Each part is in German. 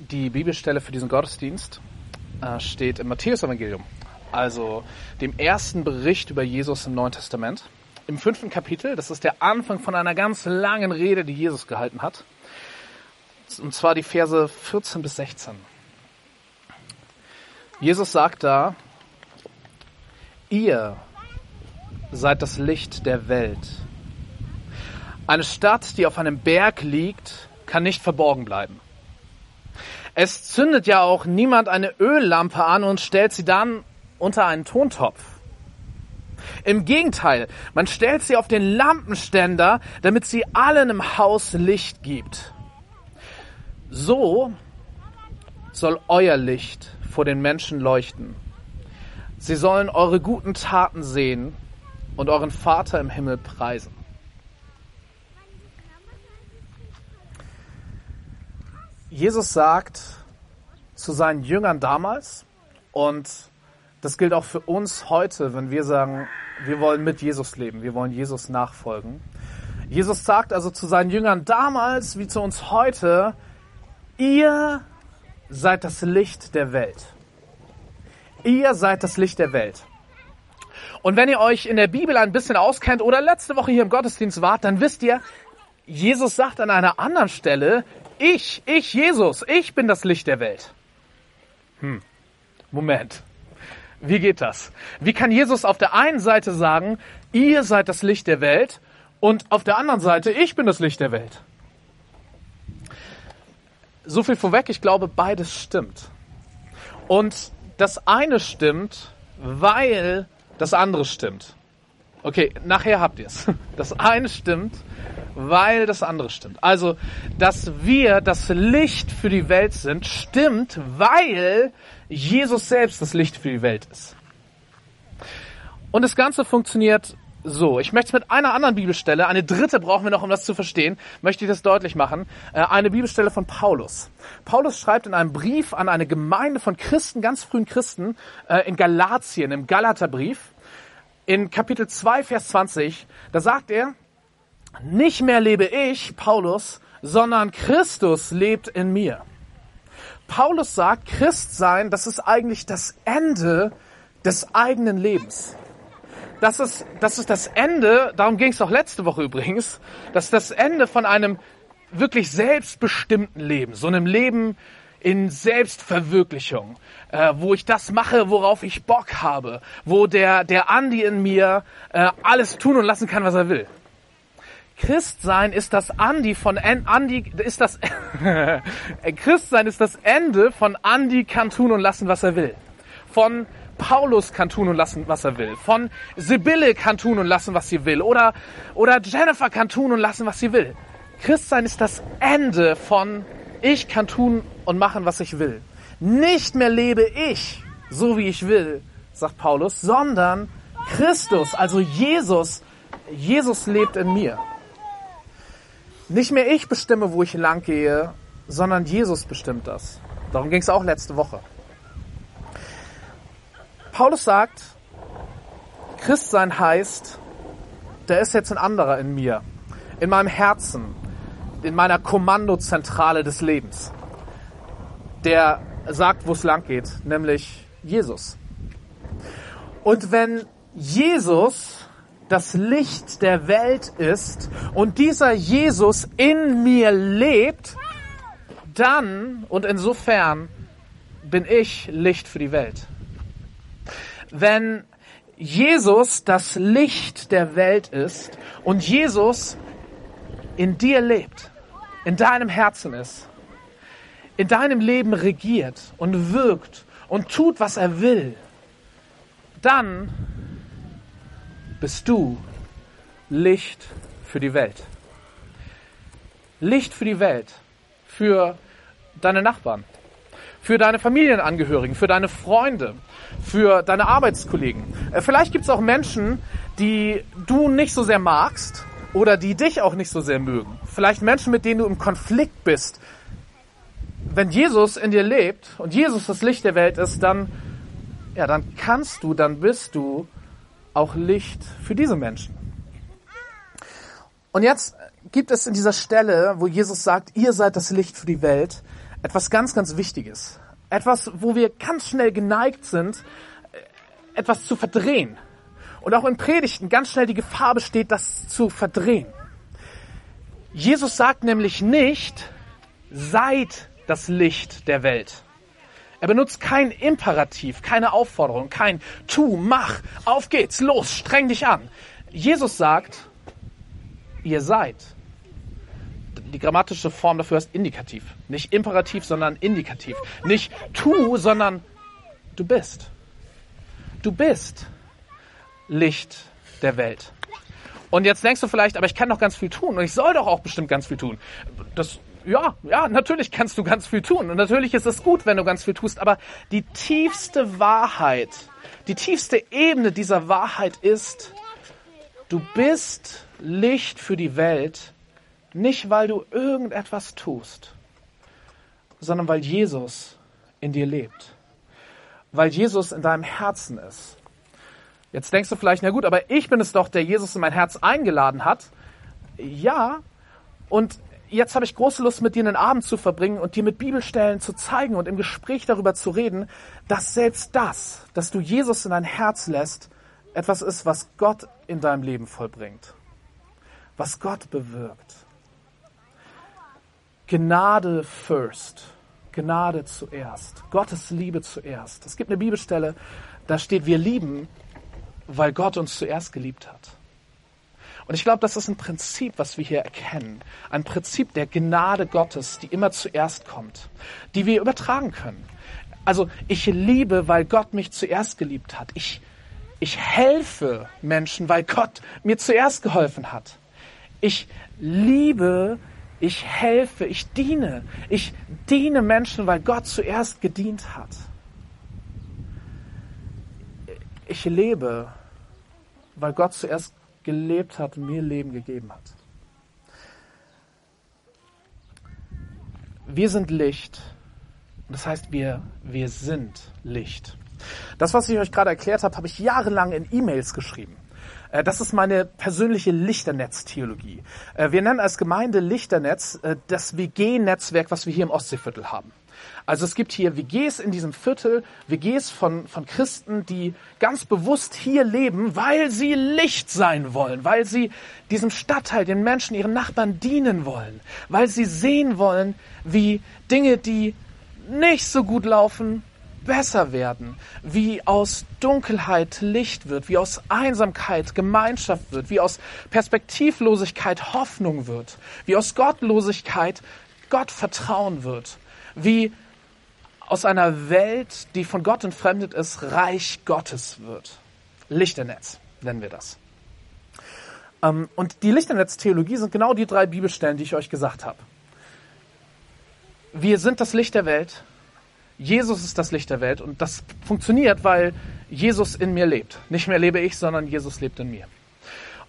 Die Bibelstelle für diesen Gottesdienst steht im Matthäus-Evangelium, also dem ersten Bericht über Jesus im Neuen Testament. Im 5. Kapitel, das ist der Anfang von einer ganz langen Rede, die Jesus gehalten hat. Und zwar die Verse 14 bis 16. Jesus sagt da, ihr seid das Licht der Welt. Eine Stadt, die auf einem Berg liegt, kann nicht verborgen bleiben. Es zündet ja auch niemand eine Öllampe an und stellt sie dann unter einen Tontopf. Im Gegenteil, man stellt sie auf den Lampenständer, damit sie allen im Haus Licht gibt. So soll euer Licht vor den Menschen leuchten. Sie sollen eure guten Taten sehen und euren Vater im Himmel preisen. Jesus sagt zu seinen Jüngern damals, und das gilt auch für uns heute, wenn wir sagen, wir wollen mit Jesus leben, wir wollen Jesus nachfolgen. Jesus sagt also zu seinen Jüngern damals wie zu uns heute, ihr seid das Licht der Welt. Ihr seid das Licht der Welt. Und wenn ihr euch in der Bibel ein bisschen auskennt oder letzte Woche hier im Gottesdienst wart, dann wisst ihr, Jesus sagt an einer anderen Stelle, Jesus, ich bin das Licht der Welt. Moment, wie geht das? Wie kann Jesus auf der einen Seite sagen, ihr seid das Licht der Welt, und auf der anderen Seite, ich bin das Licht der Welt? So viel vorweg, ich glaube, beides stimmt. Und das eine stimmt, weil das andere stimmt. Okay, nachher habt ihr es. Das eine stimmt, weil das andere stimmt. Also, dass wir das Licht für die Welt sind, stimmt, weil Jesus selbst das Licht für die Welt ist. Und das Ganze funktioniert so. Ich möchte es mit einer anderen Bibelstelle, eine dritte brauchen wir noch, um das zu verstehen, möchte ich das deutlich machen. Eine Bibelstelle von Paulus. Paulus schreibt in einem Brief an eine Gemeinde von Christen, ganz frühen Christen, in Galatien, im Galaterbrief. In Kapitel 2, Vers 20, da sagt er, nicht mehr lebe ich, Paulus, sondern Christus lebt in mir. Paulus sagt, Christsein, das ist eigentlich das Ende des eigenen Lebens. Das ist das Ende, darum ging es auch letzte Woche übrigens, das ist das Ende von einem wirklich selbstbestimmten Leben, so einem Leben in Selbstverwirklichung, wo ich das mache, worauf ich Bock habe, wo der Andi in mir alles tun und lassen kann, was er will. Christsein ist das Christsein ist das Ende von Andi kann tun und lassen, was er will. Von Paulus kann tun und lassen, was er will. Von Sibylle kann tun und lassen, was sie will. Oder Jennifer kann tun und lassen, was sie will. Christsein ist das Ende von ich kann tun und machen, was ich will. Nicht mehr lebe ich, so wie ich will, sagt Paulus, sondern Christus, also Jesus. Jesus lebt in mir. Nicht mehr ich bestimme, wo ich lang gehe, sondern Jesus bestimmt das. Darum ging es auch letzte Woche. Paulus sagt, Christsein heißt, da ist jetzt ein anderer in mir, in meinem Herzen, in meiner Kommandozentrale des Lebens, der sagt, wo es lang geht, nämlich Jesus. Und wenn Jesus das Licht der Welt ist und dieser Jesus in mir lebt, dann und insofern bin ich Licht für die Welt. Wenn Jesus das Licht der Welt ist und Jesus in dir lebt, in deinem Herzen ist, in deinem Leben regiert und wirkt und tut, was er will, dann bist du Licht für die Welt. Licht für die Welt, für deine Nachbarn, für deine Familienangehörigen, für deine Freunde, für deine Arbeitskollegen. Vielleicht gibt es auch Menschen, die du nicht so sehr magst oder die dich auch nicht so sehr mögen. Vielleicht Menschen, mit denen du im Konflikt bist. Wenn Jesus in dir lebt und Jesus das Licht der Welt ist, dann bist du auch Licht für diese Menschen. Und jetzt gibt es in dieser Stelle, wo Jesus sagt, ihr seid das Licht für die Welt, Etwas ganz, ganz Wichtiges. Etwas, wo wir ganz schnell geneigt sind, etwas zu verdrehen. Und auch in Predigten ganz schnell die Gefahr besteht, das zu verdrehen. Jesus sagt nämlich nicht, seid das Licht der Welt. Er benutzt kein Imperativ, keine Aufforderung, kein tu, mach, auf geht's, los, streng dich an. Jesus sagt, ihr seid. Die grammatische Form dafür ist indikativ. Nicht imperativ, sondern indikativ. Nicht tu, sondern du bist. Du bist Licht der Welt. Und jetzt denkst du vielleicht, aber ich kann doch ganz viel tun und ich soll doch auch bestimmt ganz viel tun. Das, ja, natürlich kannst du ganz viel tun und natürlich ist es gut, wenn du ganz viel tust, aber die tiefste Wahrheit, die tiefste Ebene dieser Wahrheit ist, du bist Licht für die Welt, nicht weil du irgendetwas tust, sondern weil Jesus in dir lebt, weil Jesus in deinem Herzen ist. Jetzt denkst du vielleicht, na gut, aber ich bin es doch, der Jesus in mein Herz eingeladen hat. Ja, und jetzt habe ich große Lust, mit dir einen Abend zu verbringen und dir mit Bibelstellen zu zeigen und im Gespräch darüber zu reden, dass selbst das, dass du Jesus in dein Herz lässt, etwas ist, was Gott in deinem Leben vollbringt, was Gott bewirkt. Gnade first, Gnade zuerst, Gottes Liebe zuerst. Es gibt eine Bibelstelle, da steht, wir lieben, weil Gott uns zuerst geliebt hat. Und ich glaube, das ist ein Prinzip, was wir hier erkennen. Ein Prinzip der Gnade Gottes, die immer zuerst kommt, die wir übertragen können. Also ich liebe, weil Gott mich zuerst geliebt hat. Ich helfe Menschen, weil Gott mir zuerst geholfen hat. Ich liebe, ich helfe, ich diene Menschen, weil Gott zuerst gedient hat. Ich lebe, weil Gott zuerst gelebt hat und mir Leben gegeben hat. Wir sind Licht. Das heißt, wir sind Licht. Das, was ich euch gerade erklärt habe, habe ich jahrelang in E-Mails geschrieben. Das ist meine persönliche Lichternetz-Theologie. Wir nennen als Gemeinde Lichternetz das WG-Netzwerk, was wir hier im Ostseeviertel haben. Also es gibt hier WGs in diesem Viertel, WGs von Christen, die ganz bewusst hier leben, weil sie Licht sein wollen, weil sie diesem Stadtteil, den Menschen, ihren Nachbarn dienen wollen, weil sie sehen wollen, wie Dinge, die nicht so gut laufen, besser werden, wie aus Dunkelheit Licht wird, wie aus Einsamkeit Gemeinschaft wird, wie aus Perspektivlosigkeit Hoffnung wird, wie aus Gottlosigkeit Gott vertrauen wird, wie aus einer Welt, die von Gott entfremdet ist, Reich Gottes wird. Lichternetz nennen wir das. Und die Lichternetz-Theologie sind genau die drei Bibelstellen, die ich euch gesagt habe. Wir sind das Licht der Welt, Jesus ist das Licht der Welt und das funktioniert, weil Jesus in mir lebt. Nicht mehr lebe ich, sondern Jesus lebt in mir.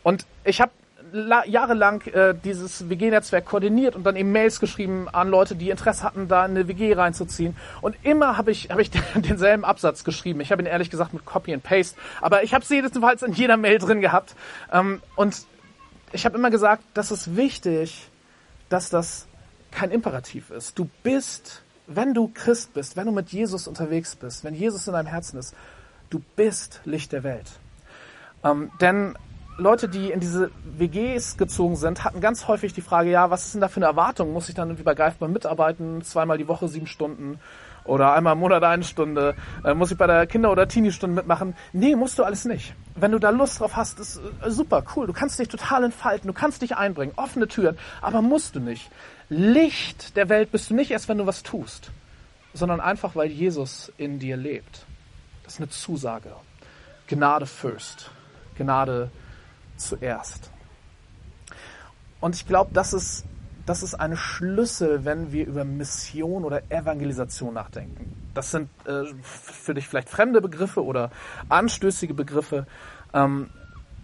Und ich habe jahrelang dieses WG-Netzwerk koordiniert und dann eben Mails geschrieben an Leute, die Interesse hatten, da in eine WG reinzuziehen. Und immer habe ich denselben Absatz geschrieben. Ich habe ihn ehrlich gesagt mit Copy and Paste, aber ich habe es jedenfalls in jeder Mail drin gehabt. Und ich habe immer gesagt, das ist wichtig, dass das kein Imperativ ist. Du bist, wenn du Christ bist, wenn du mit Jesus unterwegs bist, wenn Jesus in deinem Herzen ist, du bist Licht der Welt. Denn Leute, die in diese WGs gezogen sind, hatten ganz häufig die Frage, ja, was ist denn da für eine Erwartung? Muss ich dann irgendwie bei Greifbar mitarbeiten? 2-mal die Woche 7 Stunden oder 1-mal im Monat 1 Stunde? Muss ich bei der Kinder- oder Teenie-Stunde mitmachen? Nee, musst du alles nicht. Wenn du da Lust drauf hast, ist super, cool. Du kannst dich total entfalten, du kannst dich einbringen, offene Türen, aber musst du nicht. Licht der Welt bist du nicht erst, wenn du was tust, sondern einfach, weil Jesus in dir lebt. Das ist eine Zusage. Gnade first. Gnade zuerst. Und ich glaube, das ist ein Schlüssel, wenn wir über Mission oder Evangelisation nachdenken. Das sind für dich vielleicht fremde Begriffe oder anstößige Begriffe.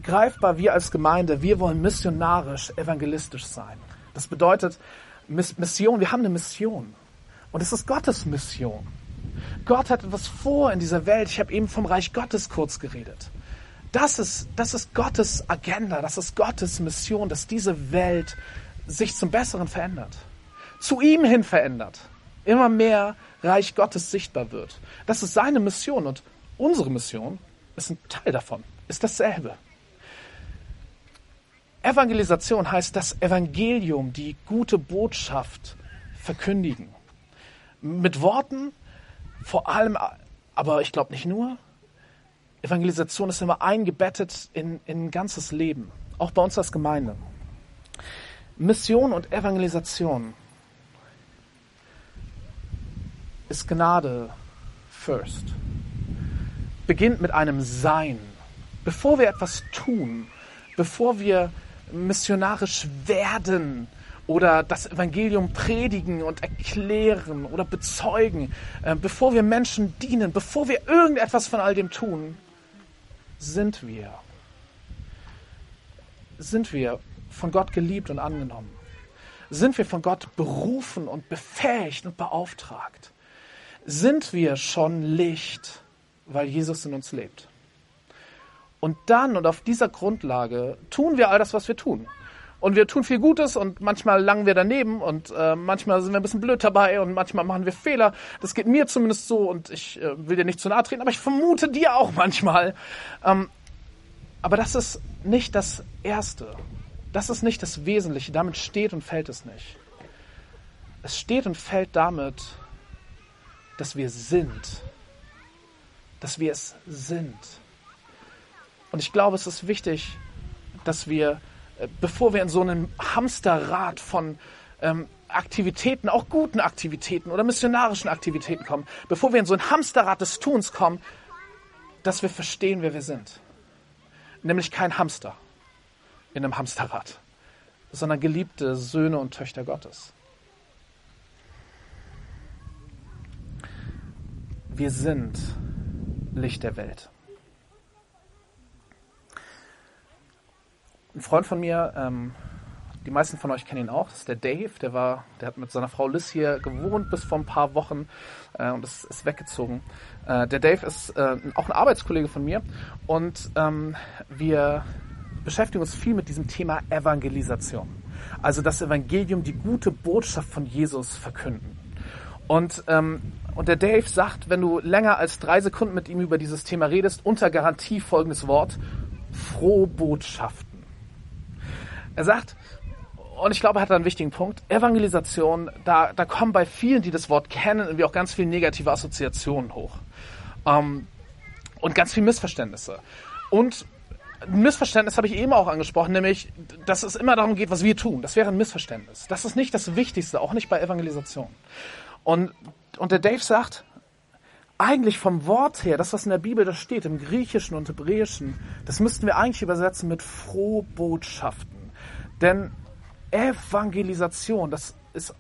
Greifbar, wir als Gemeinde, wir wollen missionarisch, evangelistisch sein. Das bedeutet Mission, wir haben eine Mission. Und es ist Gottes Mission. Gott hat etwas vor in dieser Welt. Ich habe eben vom Reich Gottes kurz geredet. Das ist Gottes Agenda, das ist Gottes Mission, dass diese Welt sich zum Besseren verändert, zu ihm hin verändert. immer mehr Reich Gottes sichtbar wird. Das ist seine Mission und unsere Mission ist ein Teil davon, ist dasselbe. Evangelisation heißt das Evangelium, die gute Botschaft verkündigen. Mit Worten, vor allem, aber ich glaube nicht nur. Evangelisation ist immer eingebettet in ein ganzes Leben, auch bei uns als Gemeinde. Mission und Evangelisation ist Gnade first. Beginnt mit einem Sein. Bevor wir etwas tun, bevor wir missionarisch werden oder das Evangelium predigen und erklären oder bezeugen, bevor wir Menschen dienen, bevor wir irgendetwas von all dem tun, sind wir von Gott geliebt und angenommen. Sind wir von Gott berufen und befähigt und beauftragt? Sind wir schon Licht, weil Jesus in uns lebt? Und dann und auf dieser Grundlage tun wir all das, was wir tun. Und wir tun viel Gutes und manchmal langen wir daneben und manchmal sind wir ein bisschen blöd dabei und manchmal machen wir Fehler. Das geht mir zumindest so und ich will dir nicht zu nahe treten, aber ich vermute dir auch manchmal. Aber das ist nicht das Erste. Das ist nicht das Wesentliche. Damit steht und fällt es nicht. Es steht und fällt damit, dass wir sind. Dass wir es sind. Und ich glaube, es ist wichtig, dass wir, bevor wir in so einem Hamsterrad von Aktivitäten, auch guten Aktivitäten oder missionarischen Aktivitäten kommen, bevor wir in so ein Hamsterrad des Tuns kommen, dass wir verstehen, wer wir sind. Nämlich kein Hamster in einem Hamsterrad, sondern geliebte Söhne und Töchter Gottes. Wir sind Licht der Welt. Ein Freund von mir, die meisten von euch kennen ihn auch, das ist der Dave, der hat mit seiner Frau Liz hier gewohnt bis vor ein paar Wochen und ist weggezogen. Der Dave ist auch ein Arbeitskollege von mir und wir beschäftigen uns viel mit diesem Thema Evangelisation. Also das Evangelium, die gute Botschaft von Jesus verkünden. Und der Dave sagt, wenn du länger als 3 Sekunden mit ihm über dieses Thema redest, unter Garantie folgendes Wort: Frohbotschaften. Er sagt, und ich glaube, er hat da einen wichtigen Punkt, Evangelisation, da kommen bei vielen, die das Wort kennen, irgendwie auch ganz viele negative Assoziationen hoch. Und ganz viele Missverständnisse. Und ein Missverständnis habe ich eben auch angesprochen, nämlich, dass es immer darum geht, was wir tun. Das wäre ein Missverständnis. Das ist nicht das Wichtigste, auch nicht bei Evangelisation. Und der Dave sagt, eigentlich vom Wort her, das, was in der Bibel da steht, im Griechischen und Hebräischen, das müssten wir eigentlich übersetzen mit Frohbotschaften. Denn Evangelisation, das ist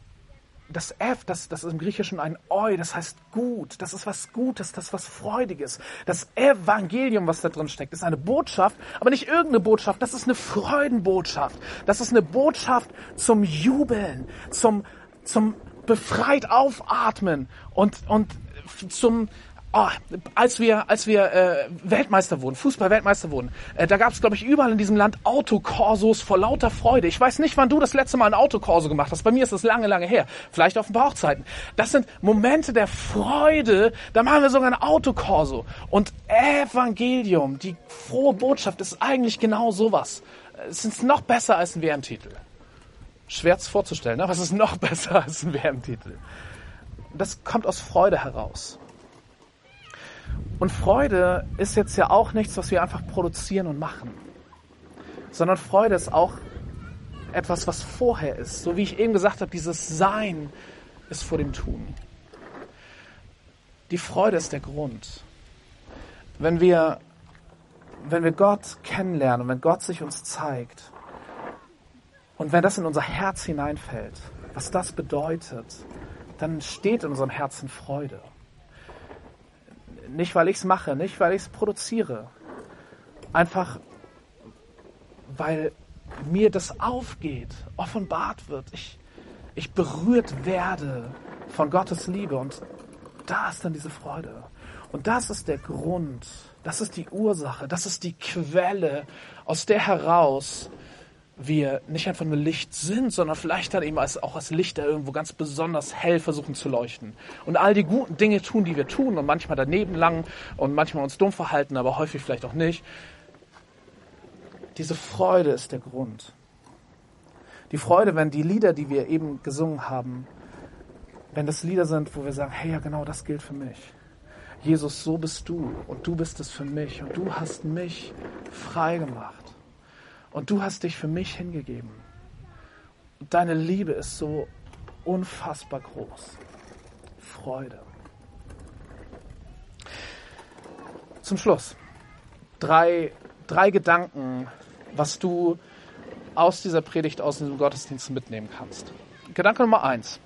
das F, das ist im Griechischen ein Oi, das heißt gut, das ist was Gutes, das ist was Freudiges. Das Evangelium, was da drin steckt, ist eine Botschaft, aber nicht irgendeine Botschaft, das ist eine Freudenbotschaft. Das ist eine Botschaft zum Jubeln, zum befreit aufatmen und zum... Oh, als wir Weltmeister wurden, Fußball-Weltmeister wurden, da gab es, glaube ich, überall in diesem Land Autokorsos vor lauter Freude. Ich weiß nicht, wann du das letzte Mal ein Autokorso gemacht hast. Bei mir ist das lange, lange her. Vielleicht auf ein paar Hochzeiten. Das sind Momente der Freude. Da machen wir sogar ein Autokorso. Und Evangelium, die frohe Botschaft, ist eigentlich genau sowas. Es ist noch besser als ein WM-Titel. Schwer vorzustellen, aber es ist noch besser als ein WM-Titel. Das kommt aus Freude heraus. Und Freude ist jetzt ja auch nichts, was wir einfach produzieren und machen. Sondern Freude ist auch etwas, was vorher ist. So wie ich eben gesagt habe, dieses Sein ist vor dem Tun. Die Freude ist der Grund. Wenn wir Gott kennenlernen und wenn Gott sich uns zeigt und wenn das in unser Herz hineinfällt, was das bedeutet, dann entsteht in unserem Herzen Freude. Nicht, weil ich es mache, nicht, weil ich es produziere. Einfach, weil mir das aufgeht, offenbart wird. Ich berührt werde von Gottes Liebe. Und da ist dann diese Freude. Und das ist der Grund, das ist die Ursache, das ist die Quelle, aus der heraus wir nicht einfach nur Licht sind, sondern vielleicht dann eben auch als Lichter irgendwo ganz besonders hell versuchen zu leuchten. Und all die guten Dinge tun, die wir tun und manchmal daneben langen und manchmal uns dumm verhalten, aber häufig vielleicht auch nicht. Diese Freude ist der Grund. Die Freude, wenn die Lieder, die wir eben gesungen haben, wenn das Lieder sind, wo wir sagen, hey, ja genau, das gilt für mich. Jesus, so bist du und du bist es für mich und du hast mich frei gemacht und du hast dich für mich hingegeben. Deine Liebe ist so unfassbar groß. Freude. Zum Schluss. Drei Gedanken, was du aus dieser Predigt, aus diesem Gottesdienst mitnehmen kannst. Gedanke Nummer 1.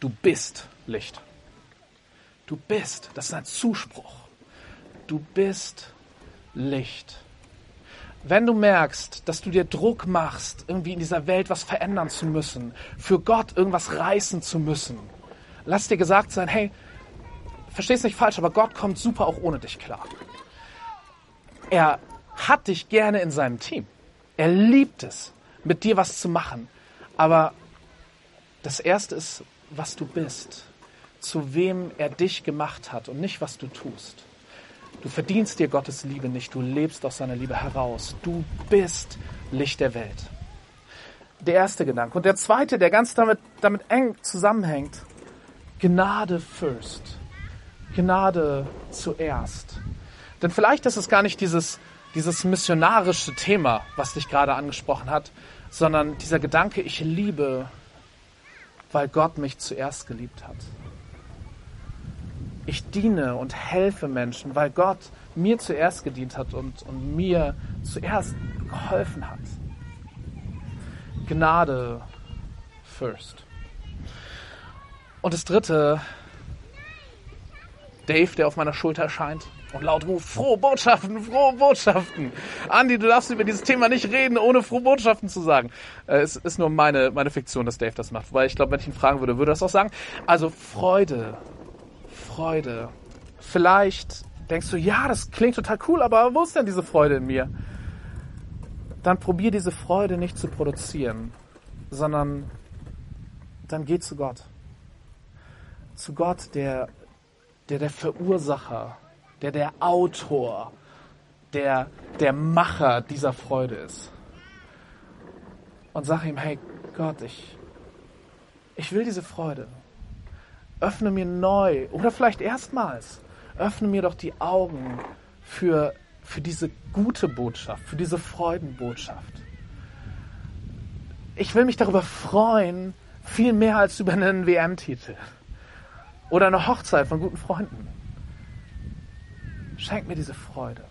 Du bist Licht. Du bist, das ist ein Zuspruch. Du bist Licht. Wenn du merkst, dass du dir Druck machst, irgendwie in dieser Welt was verändern zu müssen, für Gott irgendwas reißen zu müssen, lass dir gesagt sein, hey, versteh's nicht falsch, aber Gott kommt super auch ohne dich klar. Er hat dich gerne in seinem Team. Er liebt es, mit dir was zu machen. Aber das Erste ist, was du bist, zu wem er dich gemacht hat und nicht, was du tust. Du verdienst dir Gottes Liebe nicht, du lebst aus seiner Liebe heraus. Du bist Licht der Welt. Der erste Gedanke. Und der zweite, der ganz damit eng zusammenhängt, Gnade first. Gnade zuerst. Denn vielleicht ist es gar nicht dieses missionarische Thema, was dich gerade angesprochen hat, sondern dieser Gedanke, ich liebe, weil Gott mich zuerst geliebt hat. Ich diene und helfe Menschen, weil Gott mir zuerst gedient hat und mir zuerst geholfen hat. Gnade first. Und das dritte, Dave, der auf meiner Schulter erscheint und laut ruft, frohe Botschaften, frohe Botschaften. Andi, du darfst über dieses Thema nicht reden, ohne frohe Botschaften zu sagen. Es ist nur meine Fiktion, dass Dave das macht, weil ich glaube, wenn ich ihn fragen würde, würde er das auch sagen. Also Freude. Vielleicht denkst du, ja, das klingt total cool, aber wo ist denn diese Freude in mir? Dann probier diese Freude nicht zu produzieren, sondern dann geh zu Gott. Zu Gott, der Verursacher, der Autor, der Macher dieser Freude ist. Und sag ihm, hey Gott, ich will diese Freude. Öffne mir neu oder vielleicht erstmals, öffne mir doch die Augen für diese gute Botschaft, für diese Freudenbotschaft. Ich will mich darüber freuen, viel mehr als über einen WM-Titel oder eine Hochzeit von guten Freunden. Schenk mir diese Freude.